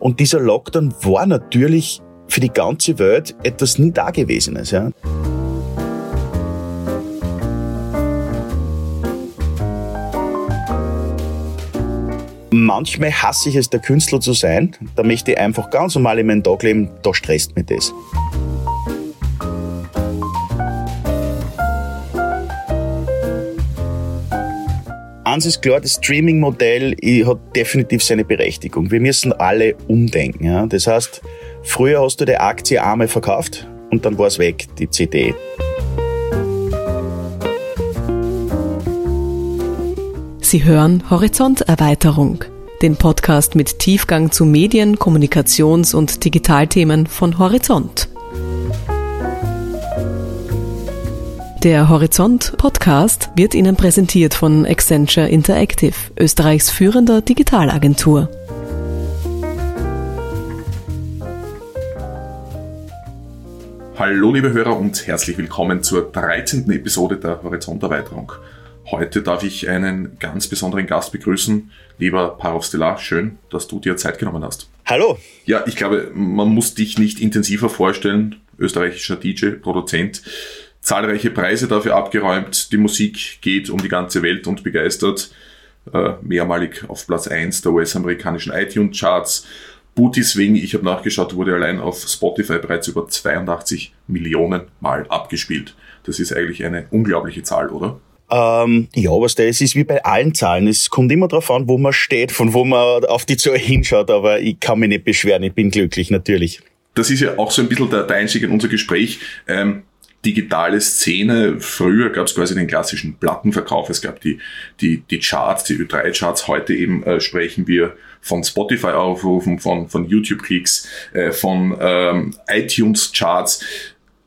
Und dieser Lockdown war natürlich für die ganze Welt etwas nie Dagewesenes. Ja. Manchmal hasse ich es, der Künstler zu sein. Da möchte ich einfach ganz normal in meinem Tag leben, da stresst mich das. Eins ist klar, das Streaming-Modell hat definitiv seine Berechtigung. Wir müssen alle umdenken. Ja? Das heißt, früher hast du die Aktie einmal verkauft und dann war es weg, die CD. Sie hören Horizonterweiterung, den Podcast mit Tiefgang zu Medien-, Kommunikations- und Digitalthemen von Horizont. Der Horizont-Podcast wird Ihnen präsentiert von Accenture Interactive, Österreichs führender Digitalagentur. Hallo liebe Hörer und herzlich willkommen zur 13. Episode der Horizonterweiterung. Heute darf ich einen ganz besonderen Gast begrüßen, lieber Parov Stelar. Schön, dass du dir Zeit genommen hast. Hallo. Ja, ich glaube, man muss dich nicht intensiver vorstellen. Österreichischer DJ, Produzent, zahlreiche Preise dafür abgeräumt. Die Musik geht um die ganze Welt und begeistert. Mehrmalig auf Platz 1 der US-amerikanischen iTunes-Charts. Booty Swing, ich habe nachgeschaut, wurde allein auf Spotify bereits über 82 Millionen Mal abgespielt. Das ist eigentlich eine unglaubliche Zahl, oder? Ja, was da ist, ist wie bei allen Zahlen. Es kommt immer darauf an, wo man steht, von wo man auf die Zahl hinschaut. Aber ich kann mich nicht beschweren, ich bin glücklich, natürlich. Das ist ja auch so ein bisschen der Einstieg in unser Gespräch. Digitale Szene, früher gab es quasi den klassischen Plattenverkauf, es gab die Charts, die Ö3-Charts, heute eben sprechen wir von Spotify-Aufrufen, von YouTube-Klicks, von iTunes-Charts.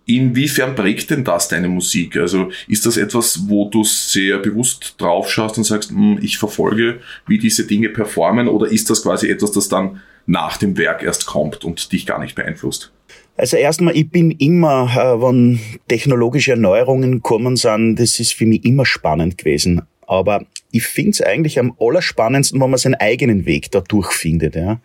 Inwiefern prägt denn das deine Musik? Also ist das etwas, wo du sehr bewusst drauf schaust und sagst, ich verfolge, wie diese Dinge performen, oder ist das quasi etwas, das dann nach dem Werk erst kommt und dich gar nicht beeinflusst? Also erstmal, ich bin immer, wenn technologische Erneuerungen kommen sind, das ist für mich immer spannend gewesen. Aber ich finde es eigentlich am allerspannendsten, wenn man seinen eigenen Weg dadurch findet. Ja.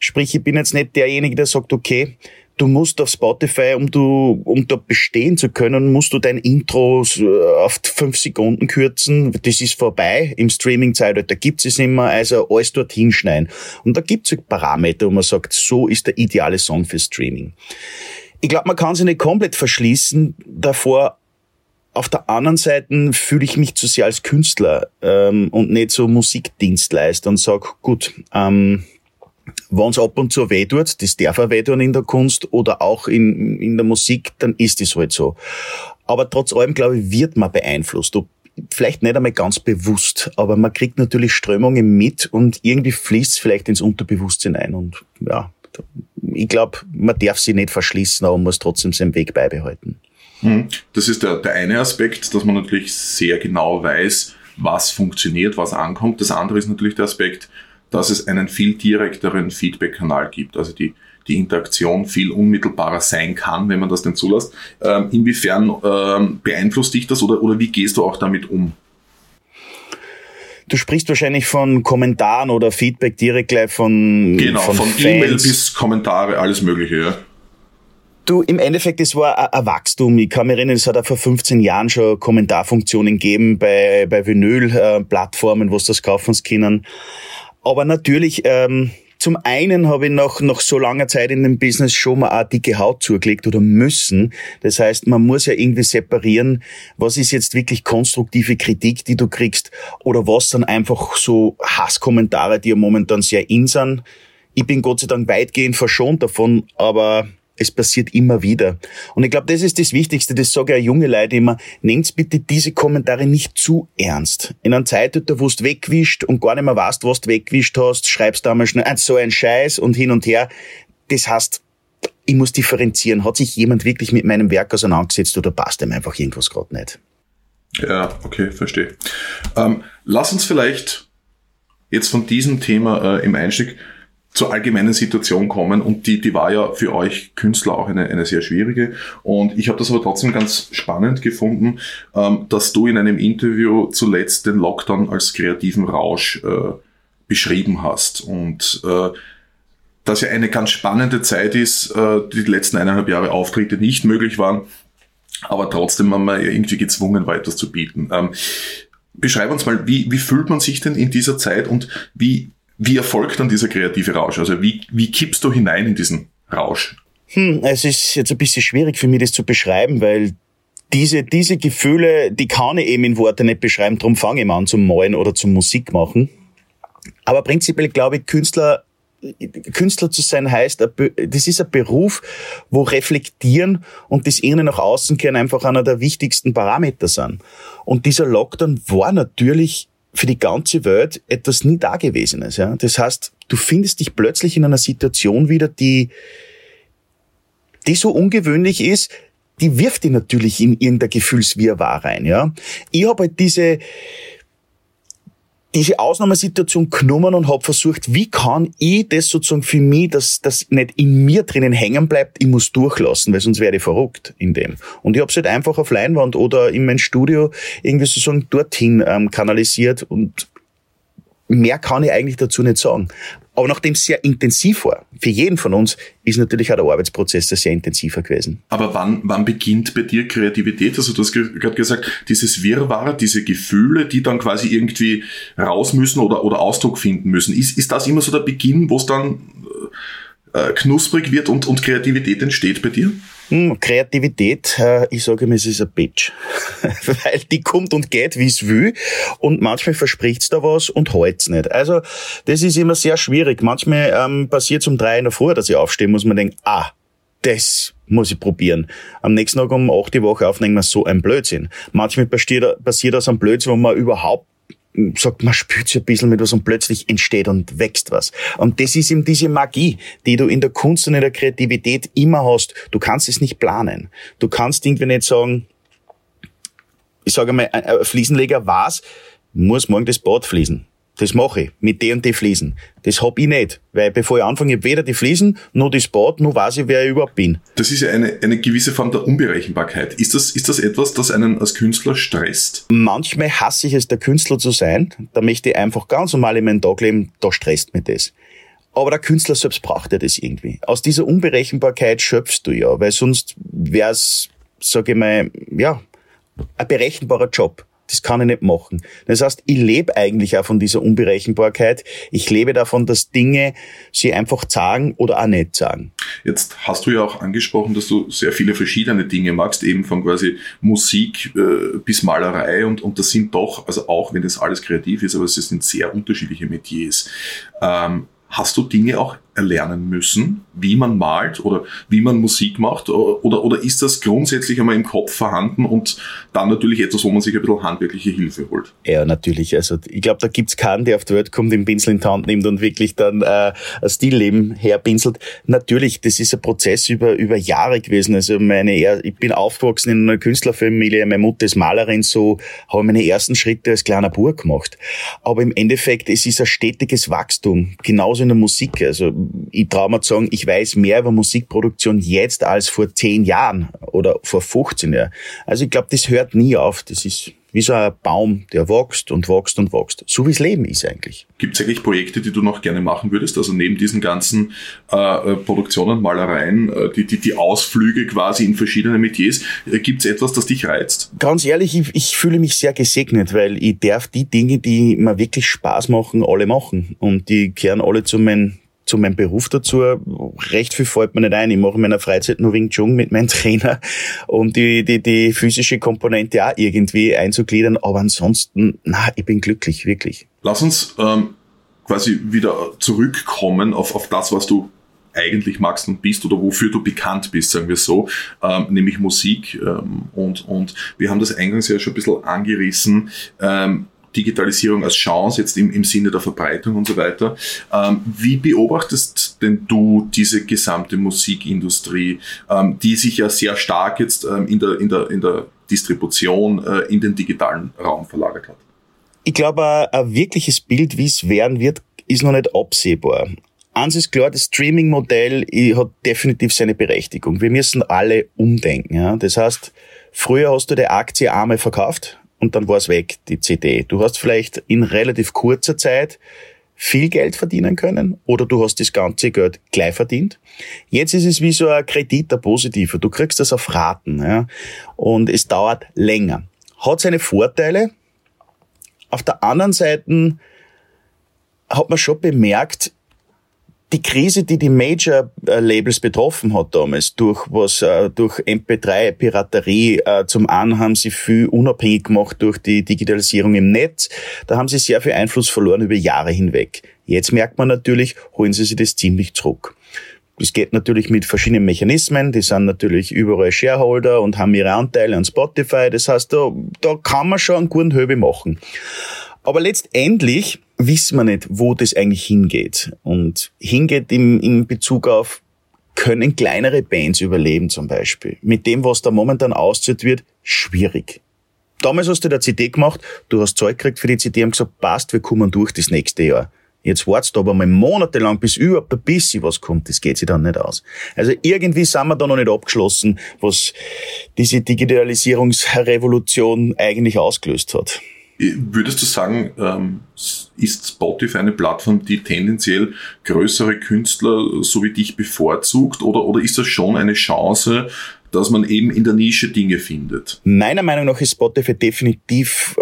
Sprich, ich bin jetzt nicht derjenige, der sagt, okay, du musst auf Spotify, um da bestehen zu können, musst du dein Intro auf 5 Sekunden kürzen. Das ist vorbei. Im Streaming-Zeitalter gibt's es immer. Also alles dorthin schneiden. Und da gibt's Parameter, wo man sagt, so ist der ideale Song für Streaming. Ich glaube, man kann sich nicht komplett verschließen davor. Auf der anderen Seite fühle ich mich zu sehr als Künstler und nicht so Musikdienstleister und sag, gut, wenn es ab und zu weh tut, das darf auch weh tun in der Kunst oder auch in der Musik, dann ist es halt so. Aber trotz allem, glaube ich, wird man beeinflusst. Vielleicht nicht einmal ganz bewusst, aber man kriegt natürlich Strömungen mit und irgendwie fließt es vielleicht ins Unterbewusstsein ein. Und ja, ich glaube, man darf sie nicht verschließen, aber man muss trotzdem seinen Weg beibehalten. Das ist der eine Aspekt, dass man natürlich sehr genau weiß, was funktioniert, was ankommt. Das andere ist natürlich der Aspekt, dass es einen viel direkteren Feedback-Kanal gibt, also die Interaktion viel unmittelbarer sein kann, wenn man das denn zulässt. Inwiefern beeinflusst dich das oder wie gehst du auch damit um? Du sprichst wahrscheinlich von Kommentaren oder Feedback direkt gleich von Genau, von Fans. E-Mail bis Kommentare, alles Mögliche, ja. Du, im Endeffekt, es war ein Wachstum. Ich kann mich erinnern, es hat auch vor 15 Jahren schon Kommentarfunktionen gegeben bei Vinyl-Plattformen, wo es das kaufen können. Aber natürlich, zum einen habe ich nach so langer Zeit in dem Business schon mal eine dicke Haut zugelegt oder müssen. Das heißt, man muss ja irgendwie separieren, was ist jetzt wirklich konstruktive Kritik, die du kriegst, oder was sind einfach so Hasskommentare, die ja momentan sehr in sind. Ich bin Gott sei Dank weitgehend verschont davon, aber es passiert immer wieder. Und ich glaube, das ist das Wichtigste, das sage ich auch junge Leute immer, nehmt bitte diese Kommentare nicht zu ernst. In einer Zeit, wo du wegwischt und gar nicht mehr weißt, was du weggewischt hast, schreibst du einmal schnell, so ein Scheiß und hin und her. Das heißt, ich muss differenzieren. Hat sich jemand wirklich mit meinem Werk auseinandergesetzt oder passt ihm einfach irgendwas gerade nicht? Ja, okay, verstehe. Lass uns vielleicht jetzt von diesem Thema im Einstieg zur allgemeinen Situation kommen, und die war ja für euch Künstler auch eine sehr schwierige, und ich habe das aber trotzdem ganz spannend gefunden, dass du in einem Interview zuletzt den Lockdown als kreativen Rausch beschrieben hast, und dass ja eine ganz spannende Zeit ist, die letzten 1,5 Jahre Auftritte nicht möglich waren, aber trotzdem haben wir irgendwie gezwungen war, etwas zu bieten. Beschreib uns mal, wie fühlt man sich denn in dieser Zeit und wie erfolgt dann dieser kreative Rausch? Also wie kippst du hinein in diesen Rausch? Es ist jetzt ein bisschen schwierig für mich, das zu beschreiben, weil diese Gefühle, die kann ich eben in Worte nicht beschreiben, darum fange ich mal an zum Malen oder zum Musik machen. Aber prinzipiell glaube ich, Künstler zu sein heißt, das ist ein Beruf, wo Reflektieren und das Innen nach Außen kehren einfach einer der wichtigsten Parameter sind. Und dieser Lockdown war natürlich für die ganze Welt etwas nie Dagewesenes. Ja? Das heißt, du findest dich plötzlich in einer Situation wieder, die so ungewöhnlich ist, die wirft dich natürlich in irgendein Gefühlswirrwarr rein. Ja? Ich habe halt diese Ausnahmesituation genommen und habe versucht, wie kann ich das sozusagen für mich, dass das nicht in mir drinnen hängen bleibt, ich muss durchlassen, weil sonst werde ich verrückt in dem. Und ich habe es halt einfach auf Leinwand oder in mein Studio irgendwie sozusagen dorthin kanalisiert und mehr kann ich eigentlich dazu nicht sagen. Aber nachdem es sehr intensiv war, für jeden von uns, ist natürlich auch der Arbeitsprozess sehr intensiver gewesen. Aber wann beginnt bei dir Kreativität? Also du hast gerade gesagt, dieses Wirrwarr, diese Gefühle, die dann quasi irgendwie raus müssen oder Ausdruck finden müssen. Ist das immer so der Beginn, wo es dann knusprig wird und Kreativität entsteht bei dir? Kreativität, ich sage mir, es ist ein Bitch. Weil die kommt und geht, wie es will. Und manchmal verspricht's da was und halt's nicht. Also, das ist immer sehr schwierig. Manchmal passiert es um 3 in der Früh, dass ich aufstehen muss. Man denkt, das muss ich probieren. Am nächsten Tag um 8 die Woche aufnehmen wir so ein Blödsinn. Manchmal passiert das ein Blödsinn, wo man überhaupt sagt, man spürt sich ein bisschen mit was und plötzlich entsteht und wächst was. Und das ist eben diese Magie, die du in der Kunst und in der Kreativität immer hast. Du kannst es nicht planen. Du kannst irgendwie nicht sagen, ich sage einmal, ein Fliesenleger muss morgen das Bad fließen. Das mache ich mit die und die Fliesen. Das hab ich nicht, weil bevor ich anfange, ich habe weder die Fliesen, noch das Bad, noch weiß ich, wer ich überhaupt bin. Das ist ja eine gewisse Form der Unberechenbarkeit. Ist das etwas, das einen als Künstler stresst? Manchmal hasse ich es, der Künstler zu sein. Da möchte ich einfach ganz normal in meinem Tag leben, da stresst mich das. Aber der Künstler selbst braucht ja das irgendwie. Aus dieser Unberechenbarkeit schöpfst du ja, weil sonst wäre es, sage ich mal, ja, ein berechenbarer Job. Das kann ich nicht machen. Das heißt, ich lebe eigentlich auch von dieser Unberechenbarkeit. Ich lebe davon, dass Dinge sie einfach sagen oder auch nicht sagen. Jetzt hast du ja auch angesprochen, dass du sehr viele verschiedene Dinge magst, eben von quasi Musik bis Malerei und das sind doch, also auch wenn das alles kreativ ist, aber es sind sehr unterschiedliche Metiers. Hast du Dinge auch erlernen müssen, wie man malt oder wie man Musik macht? Oder ist das grundsätzlich einmal im Kopf vorhanden und dann natürlich etwas, wo man sich ein bisschen handwerkliche Hilfe holt? Ja, natürlich. Also ich glaube, da gibt's keinen, der auf die Welt kommt, den Pinsel in die Hand nimmt und wirklich dann ein Stilleben herpinselt. Natürlich, das ist ein Prozess über Jahre gewesen. Also ich bin aufgewachsen in einer Künstlerfamilie, meine Mutter ist Malerin, so habe meine ersten Schritte als kleiner Bub gemacht. Aber im Endeffekt, es ist ein stetiges Wachstum, genauso in der Musik. Also ich traue mir zu sagen, ich weiß mehr über Musikproduktion jetzt als vor 10 Jahren oder vor 15 Jahren. Also ich glaube, das hört nie auf. Das ist wie so ein Baum, der wächst und wächst und wächst. So wie das Leben ist eigentlich. Gibt es eigentlich Projekte, die du noch gerne machen würdest? Also neben diesen ganzen Produktionen, Malereien, die Ausflüge quasi in verschiedene Metiers, gibt es etwas, das dich reizt? Ganz ehrlich, ich fühle mich sehr gesegnet, weil ich darf die Dinge, die mir wirklich Spaß machen, alle machen. Und die kehren alle zu meinem Beruf dazu. Recht viel fällt mir nicht ein. Ich mache in meiner Freizeit nur Wing Chun mit meinem Trainer, um die physische Komponente auch irgendwie einzugliedern. Aber ansonsten, ich bin glücklich, wirklich. Lass uns quasi wieder zurückkommen auf das, was du eigentlich magst und bist oder wofür du bekannt bist, sagen wir so, nämlich Musik. Und wir haben das eingangs ja schon ein bisschen angerissen, Digitalisierung als Chance, jetzt im Sinne der Verbreitung und so weiter. Wie beobachtest denn du diese gesamte Musikindustrie, die sich ja sehr stark jetzt in der Distribution in den digitalen Raum verlagert hat? Ich glaube, ein wirkliches Bild, wie es werden wird, ist noch nicht absehbar. Eins ist klar, das Streaming-Modell hat definitiv seine Berechtigung. Wir müssen alle umdenken. Ja? Das heißt, früher hast du die Aktie einmal verkauft, und dann war's weg, die CD. Du hast vielleicht in relativ kurzer Zeit viel Geld verdienen können oder du hast das ganze Geld gleich verdient. Jetzt ist es wie so ein Kredit, der positive. Du kriegst das auf Raten, ja, und es dauert länger. Hat seine Vorteile. Auf der anderen Seite hat man schon bemerkt, die Krise, die die Major-Labels betroffen hat damals, durch MP3, Piraterie, zum einen haben sie viel unabhängig gemacht durch die Digitalisierung im Netz, da haben sie sehr viel Einfluss verloren über Jahre hinweg. Jetzt merkt man natürlich, holen sie sich das ziemlich zurück. Das geht natürlich mit verschiedenen Mechanismen, die sind natürlich überall Shareholder und haben ihre Anteile an Spotify, das heißt, da kann man schon einen guten Höbe machen. Aber letztendlich wissen wir nicht, wo das eigentlich hingeht. Und hingeht in Bezug auf, können kleinere Bands überleben zum Beispiel? Mit dem, was da momentan auszahlt wird, schwierig. Damals hast du da CD gemacht, du hast Zeug gekriegt für die CD und gesagt, passt, wir kommen durch das nächste Jahr. Jetzt wartest du aber mal monatelang, bis überhaupt ein bisschen was kommt, das geht sich dann nicht aus. Also irgendwie sind wir da noch nicht abgeschlossen, was diese Digitalisierungsrevolution eigentlich ausgelöst hat. Würdest du sagen, ist Spotify eine Plattform, die tendenziell größere Künstler so wie dich bevorzugt, oder ist das schon eine Chance, dass man eben in der Nische Dinge findet? Meiner Meinung nach ist Spotify definitiv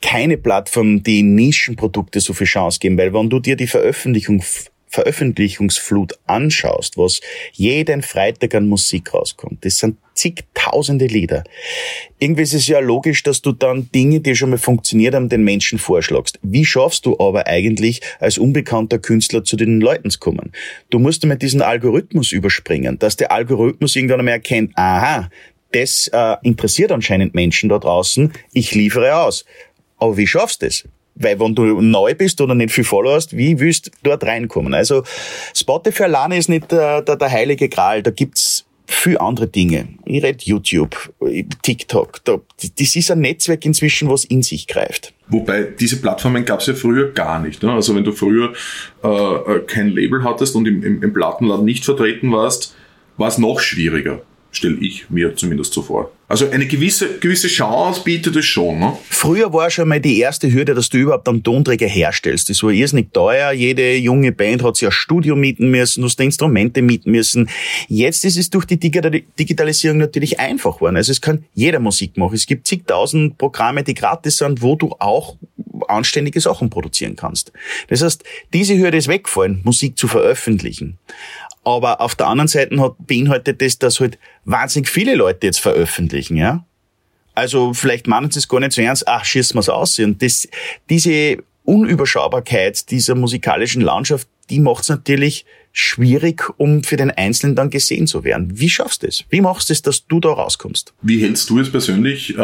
keine Plattform, die Nischenprodukte so viel Chance geben, weil wenn du dir die Veröffentlichungsflut anschaust, was jeden Freitag an Musik rauskommt, das sind zigtausende Lieder. Irgendwie ist es ja logisch, dass du dann Dinge, die schon mal funktioniert haben, den Menschen vorschlagst. Wie schaffst du aber eigentlich als unbekannter Künstler zu den Leuten zu kommen? Du musst mit diesem Algorithmus überspringen, dass der Algorithmus irgendwann einmal erkennt, aha, das interessiert anscheinend Menschen da draußen, ich liefere aus. Aber wie schaffst du das? Weil wenn du neu bist oder nicht viel Follower hast, wie willst du dort reinkommen? Also Spotify alleine ist nicht der heilige Gral. Da gibt's viel andere Dinge. Ich rede YouTube, TikTok. Das ist ein Netzwerk inzwischen, was in sich greift. Wobei, diese Plattformen gab's ja früher gar nicht. Ne? Also wenn du früher kein Label hattest und im Plattenladen nicht vertreten warst, war es noch schwieriger. Stelle ich mir zumindest so vor. Also eine gewisse Chance bietet es schon, ne? Früher war schon mal die erste Hürde, dass du überhaupt einen Tonträger herstellst. Das war irrsinnig teuer. Jede junge Band hat sich ein Studio mieten müssen, du hast Instrumente mieten müssen. Jetzt ist es durch die Digitalisierung natürlich einfach geworden. Also es kann jeder Musik machen. Es gibt zigtausend Programme, die gratis sind, wo du auch anständige Sachen produzieren kannst. Das heißt, diese Hürde ist weggefallen, Musik zu veröffentlichen. Aber auf der anderen Seite beinhaltet das, dass halt wahnsinnig viele Leute jetzt veröffentlichen, ja. Also vielleicht meinen sie es gar nicht so ernst, ach, schießen wir es aus. Und diese Unüberschaubarkeit dieser musikalischen Landschaft, die macht es natürlich schwierig, um für den Einzelnen dann gesehen zu werden. Wie schaffst du das? Wie machst du es, dass du da rauskommst? Wie hältst du es persönlich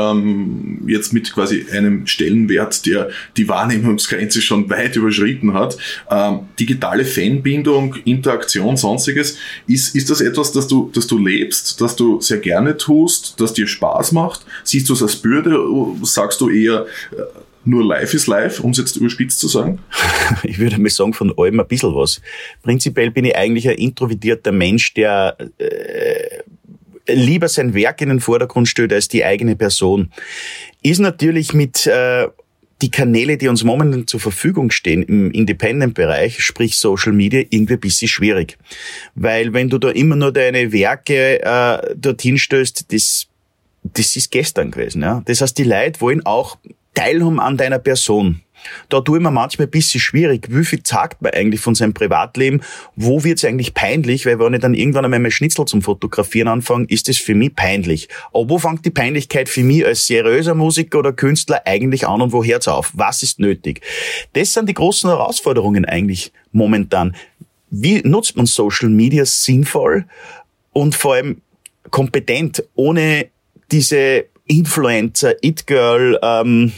jetzt mit quasi einem Stellenwert, der die Wahrnehmungsgrenze schon weit überschritten hat? Digitale Fanbindung, Interaktion, Sonstiges, ist das etwas, das du lebst, das du sehr gerne tust, das dir Spaß macht? Siehst du es als Bürde? Sagst du eher... Nur live ist live, um es jetzt überspitzt zu sagen? Ich würde mal sagen, von allem ein bisschen was. Prinzipiell bin ich eigentlich ein introvertierter Mensch, der lieber sein Werk in den Vordergrund stellt als die eigene Person. Ist natürlich mit die Kanäle, die uns momentan zur Verfügung stehen im Independent-Bereich, sprich Social Media, irgendwie ein bisschen schwierig. Weil wenn du da immer nur deine Werke dorthin stößt, das ist gestern gewesen. Ja? Das heißt, die Leute wollen auch teilhaben an deiner Person. Da tue ich mir manchmal ein bisschen schwierig. Wie viel sagt man eigentlich von seinem Privatleben? Wo wird's eigentlich peinlich? Weil wenn ich dann irgendwann einmal mein Schnitzel zum Fotografieren anfange, ist das für mich peinlich. Aber wo fängt die Peinlichkeit für mich als seriöser Musiker oder Künstler eigentlich an und wo hört's auf? Was ist nötig? Das sind die großen Herausforderungen eigentlich momentan. Wie nutzt man Social Media sinnvoll und vor allem kompetent, ohne diese Influencer, It-Girl,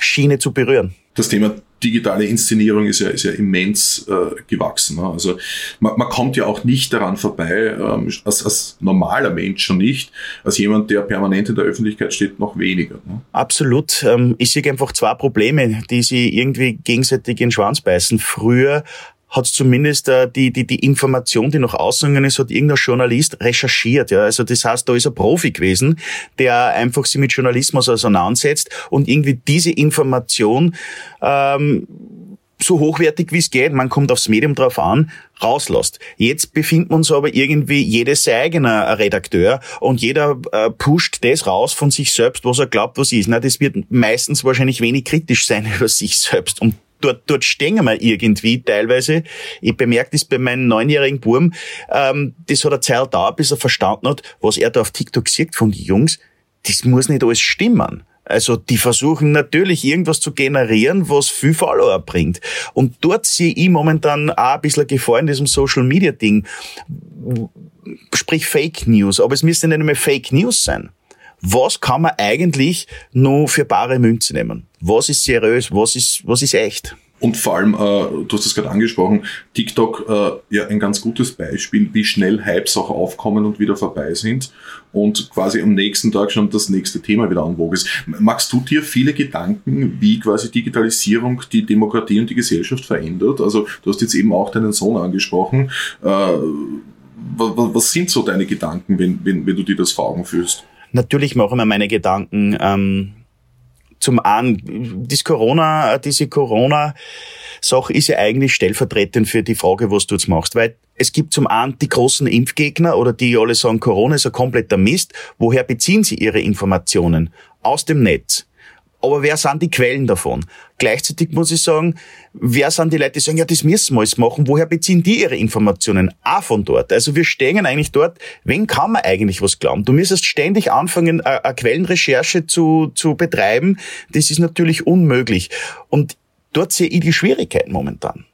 Schiene zu berühren? Das Thema digitale Inszenierung ist ja immens gewachsen. Ne? Also man kommt ja auch nicht daran vorbei, als normaler Mensch schon nicht, als jemand, der permanent in der Öffentlichkeit steht, noch weniger. Ne? Absolut. Ich sehe einfach zwei Probleme, die sich irgendwie gegenseitig in den Schwanz beißen. Früher hat zumindest die Information, die nach außen gegangen ist, hat irgendein Journalist recherchiert. Ja, also das heißt, da ist ein Profi gewesen, der einfach sich mit Journalismus auseinandersetzt und irgendwie diese Information so hochwertig wie es geht, man kommt aufs Medium drauf an, rauslässt. Jetzt befinden wir uns aber irgendwie jedes sein eigener Redakteur und jeder pusht das raus von sich selbst, was er glaubt, was ist. Na, das wird meistens wahrscheinlich wenig kritisch sein über sich selbst und dort stehen wir irgendwie teilweise. Ich bemerke das bei meinem 9-jährigen Burm, das hat eine Zeit gedauert, bis er verstanden hat, was er da auf TikTok sieht von den Jungs. Das muss nicht alles stimmen. Also die versuchen natürlich irgendwas zu generieren, was viel Follower bringt. Und dort sehe ich momentan auch ein bisschen Gefahr in diesem Social-Media-Ding. Sprich Fake News. Aber es müssen ja nicht mehr Fake News sein. Was kann man eigentlich nur für bare Münze nehmen? Was ist seriös? Was ist echt? Und vor allem, du hast es gerade angesprochen, TikTok, ja ein ganz gutes Beispiel, wie schnell Hypes auch aufkommen und wieder vorbei sind und quasi am nächsten Tag schon das nächste Thema wieder en vogue ist. Machst du dir viele Gedanken, wie quasi Digitalisierung die Demokratie und die Gesellschaft verändert? Also du hast jetzt eben auch deinen Sohn angesprochen. Was sind so deine Gedanken, wenn du dir das vor Augen fühlst? Natürlich mache ich mir meine Gedanken. Zum einen, diese Corona-Sache ist ja eigentlich stellvertretend für die Frage, was du jetzt machst. Weil es gibt zum einen die großen Impfgegner oder die alle sagen, Corona ist ein kompletter Mist. Woher beziehen sie ihre Informationen? Aus dem Netz. Aber wer sind die Quellen davon? Gleichzeitig muss ich sagen, wer sind die Leute, die sagen, ja, das müssen wir jetzt machen. Woher beziehen die ihre Informationen? Auch von dort. Also wir stehen eigentlich dort, wen kann man eigentlich was glauben? Du müsstest ständig anfangen, eine Quellenrecherche zu betreiben. Das ist natürlich unmöglich. Und dort sehe ich die Schwierigkeit momentan.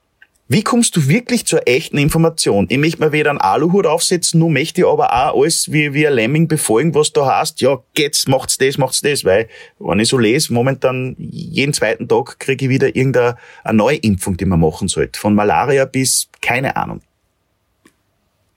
Wie kommst du wirklich zur echten Information? Ich möchte mir weder einen Aluhut aufsetzen, nur möchte ich aber auch alles wie ein Lemming befolgen, was da heißt, ja, geht's, macht's das, weil, wenn ich so lese, momentan jeden zweiten Tag kriege ich wieder irgendeine neue Impfung, die man machen sollte. Von Malaria bis, keine Ahnung.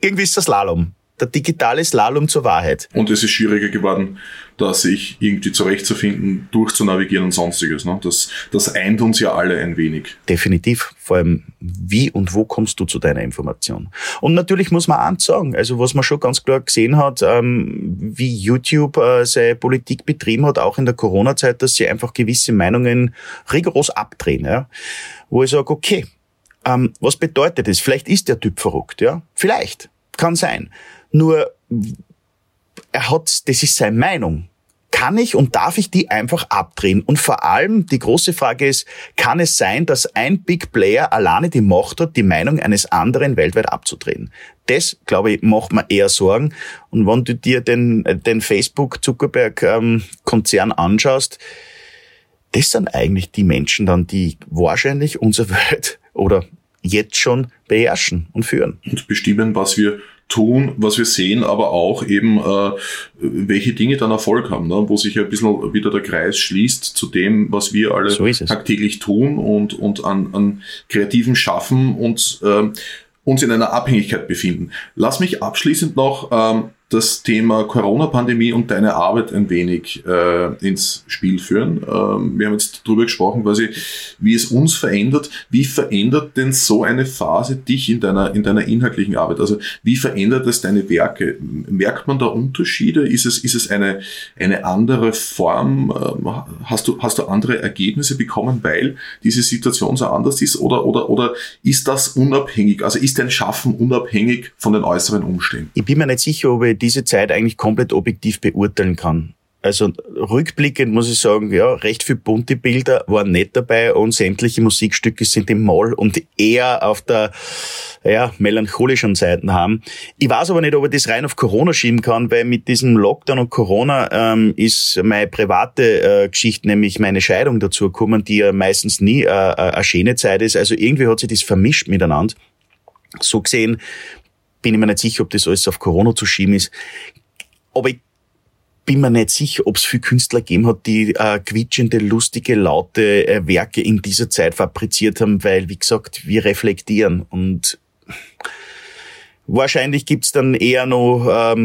Irgendwie ist das Slalom. Der digitale Slalom zur Wahrheit. Und es ist schwieriger geworden, da sich irgendwie zurechtzufinden, durchzunavigieren und sonstiges. Ne? Das eint uns ja alle ein wenig. Definitiv. Vor allem, wie und wo kommst du zu deiner Information? Und natürlich muss man eins sagen, also was man schon ganz klar gesehen hat, wie YouTube seine Politik betrieben hat, auch in der Corona-Zeit, dass sie einfach gewisse Meinungen rigoros abdrehen. Ja? Wo ich sage, okay, was bedeutet das? Vielleicht ist der Typ verrückt. Ja? Vielleicht. Kann sein. Nur, das ist seine Meinung. Kann ich und darf ich die einfach abdrehen? Und vor allem, die große Frage ist, kann es sein, dass ein Big Player alleine die Macht hat, die Meinung eines anderen weltweit abzudrehen? Das, glaube ich, macht mir eher Sorgen. Und wenn du dir den Facebook-Zuckerberg-Konzern anschaust, das sind eigentlich die Menschen dann, die wahrscheinlich unsere Welt oder jetzt schon beherrschen und führen. Und bestimmen, was wir tun, was wir sehen, aber auch eben, welche Dinge dann Erfolg haben, ne? Wo sich ja ein bisschen wieder der Kreis schließt zu dem, was wir alle tagtäglich tun und an kreativem Schaffen und uns in einer Abhängigkeit befinden. Lass mich abschließend noch das Thema Corona-Pandemie und deine Arbeit ein wenig ins Spiel führen. Wir haben jetzt darüber gesprochen, quasi, wie es uns verändert. Wie verändert denn so eine Phase dich in deiner inhaltlichen Arbeit? Also wie verändert es deine Werke? Merkt man da Unterschiede? Ist es eine andere Form? Hast du andere Ergebnisse bekommen, weil diese Situation so anders ist? Oder ist das unabhängig? Also ist dein Schaffen unabhängig von den äußeren Umständen? Ich bin mir nicht sicher, ob ich diese Zeit eigentlich komplett objektiv beurteilen kann. Also rückblickend muss ich sagen, ja, recht viele bunte Bilder waren nicht dabei und sämtliche Musikstücke sind im Moll und eher auf der melancholischen Seite haben. Ich weiß aber nicht, ob ich das rein auf Corona schieben kann, weil mit diesem Lockdown und Corona ist meine private Geschichte, nämlich meine Scheidung dazu gekommen, die ja meistens nie eine schöne Zeit ist. Also irgendwie hat sich das vermischt miteinander. So gesehen bin ich mir nicht sicher, ob das alles auf Corona zu schieben ist. Aber ich bin mir nicht sicher, ob es viele Künstler gegeben hat, die quietschende, lustige, laute Werke in dieser Zeit fabriziert haben, weil, wie gesagt, wir reflektieren. Und wahrscheinlich gibt's dann eher noch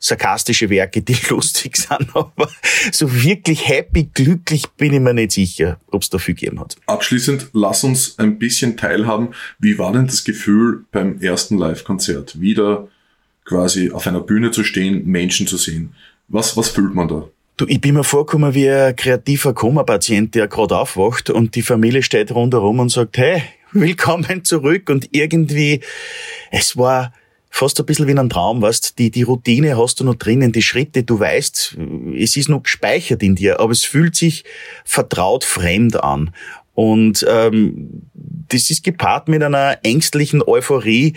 sarkastische Werke, die lustig sind, aber so wirklich happy, glücklich bin ich mir nicht sicher, ob es dafür gegeben hat. Abschließend, lass uns ein bisschen teilhaben. Wie war denn das Gefühl beim ersten Live-Konzert? Wieder quasi auf einer Bühne zu stehen, Menschen zu sehen. Was fühlt man da? Du, ich bin mir vorgekommen wie ein kreativer Koma-Patient, der gerade aufwacht und die Familie steht rundherum und sagt, hey, willkommen zurück. Und irgendwie, es war fast ein bisschen wie in einem Traum, weißt, die Routine hast du noch drinnen, die Schritte, du weißt, es ist noch gespeichert in dir, aber es fühlt sich vertraut fremd an. Und das ist gepaart mit einer ängstlichen Euphorie,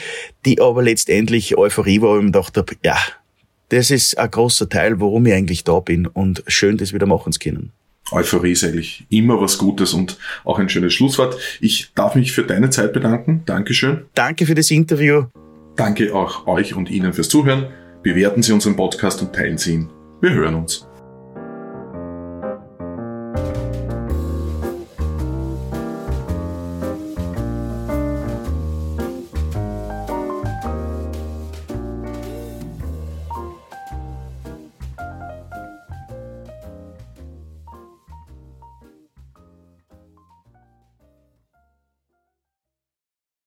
die aber letztendlich Euphorie war, wo ich mir gedacht habe, ja, das ist ein großer Teil, warum ich eigentlich da bin und schön, das wieder machen zu können. Euphorie ist eigentlich immer was Gutes und auch ein schönes Schlusswort. Ich darf mich für deine Zeit bedanken. Dankeschön. Danke für das Interview. Danke auch euch und Ihnen fürs Zuhören. Bewerten Sie unseren Podcast und teilen Sie ihn. Wir hören uns.